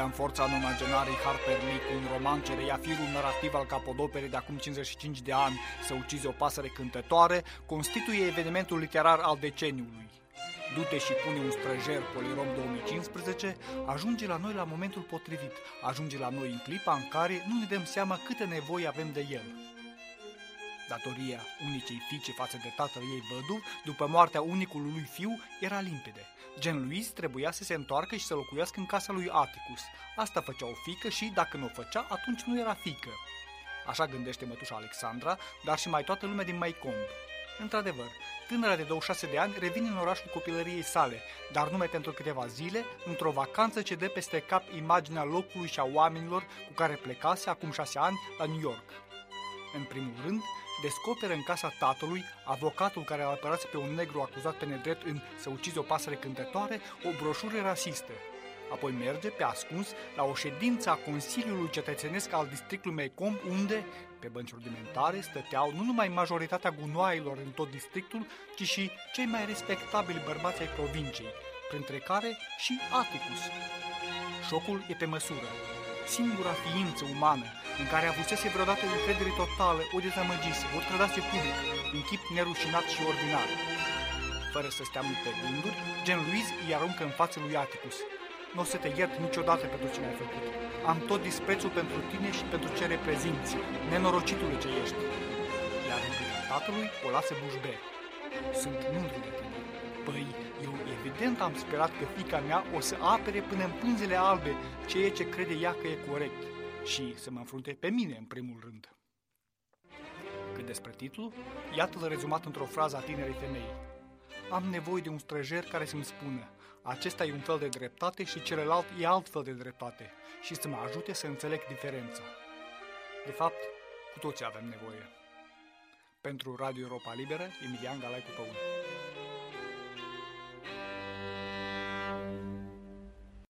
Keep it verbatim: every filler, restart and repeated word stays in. Biblia în forța nonagenarii Harper Lee cu un roman ce reia firul narrativ al capodoperei de acum cincizeci și cinci de ani, Să ucizi o pasăre cântătoare, constituie evenimentul literar al deceniului. Du-te și pune un străjer, Polirom două mii cincisprezece, ajunge la noi la momentul potrivit, ajunge la noi în clipa în care nu ne dăm seama câte nevoie avem de el. Datoria unicei fiice față de tatăl ei văduv, după moartea unicului lui fiu, era limpede. Jean Louise trebuia să se întoarcă și să locuiască în casa lui Atticus. Asta făcea o fiică și, dacă nu o făcea, atunci nu era fiică. Așa gândește mătușa Alexandra, dar și mai toată lumea din Maycomb. Într-adevăr, tânăra de douăzeci și șase de ani revine în orașul copilăriei sale, dar numai pentru câteva zile, într-o vacanță ce dă peste cap imaginea locului și a oamenilor cu care plecase acum șase ani la New York. În primul rând, descoperă în casa tatălui, avocatul care a apărat pe un negru acuzat pe nedrept în Să ucizi o pasăre cântătoare, o broșură rasistă. Apoi merge, pe ascuns, la o ședință a Consiliului Cetățenesc al districtului Maycomb, unde, pe bănci rudimentare, stăteau nu numai majoritatea gunoailor în tot districtul, ci și cei mai respectabili bărbați ai provinciei, printre care și Atticus. Șocul e pe măsură. Singura ființă umană în care avusese vreodată o încredere totală, o dezamăgise, o trădase public, în chip nerușinat și ordinar. Fără să stea mult pe gânduri, Jean Louise îi aruncă în fața lui Atticus. Nu o să te iert niciodată pentru ce mi-ai făcut. Am tot disprețul pentru tine și pentru ce reprezinți, nenorocitule ce ești. Iar în tatălui o lasă bușbe. Sunt mândru de tine. Păi, eu evident am sperat că fiica mea o să apere până în pânzele albe ceea ce crede ea că e corect și să mă înfrunte pe mine în primul rând. Cât despre titlu, iată-l rezumat într-o frază a tinerei femei. Am nevoie de un străjer care să-mi spună, acesta e un fel de dreptate și celălalt e alt fel de dreptate și să mă ajute să înțeleg diferența. De fapt, cu toții avem nevoie. Pentru Radio Europa Liberă, Emilian Galaicu-Păun.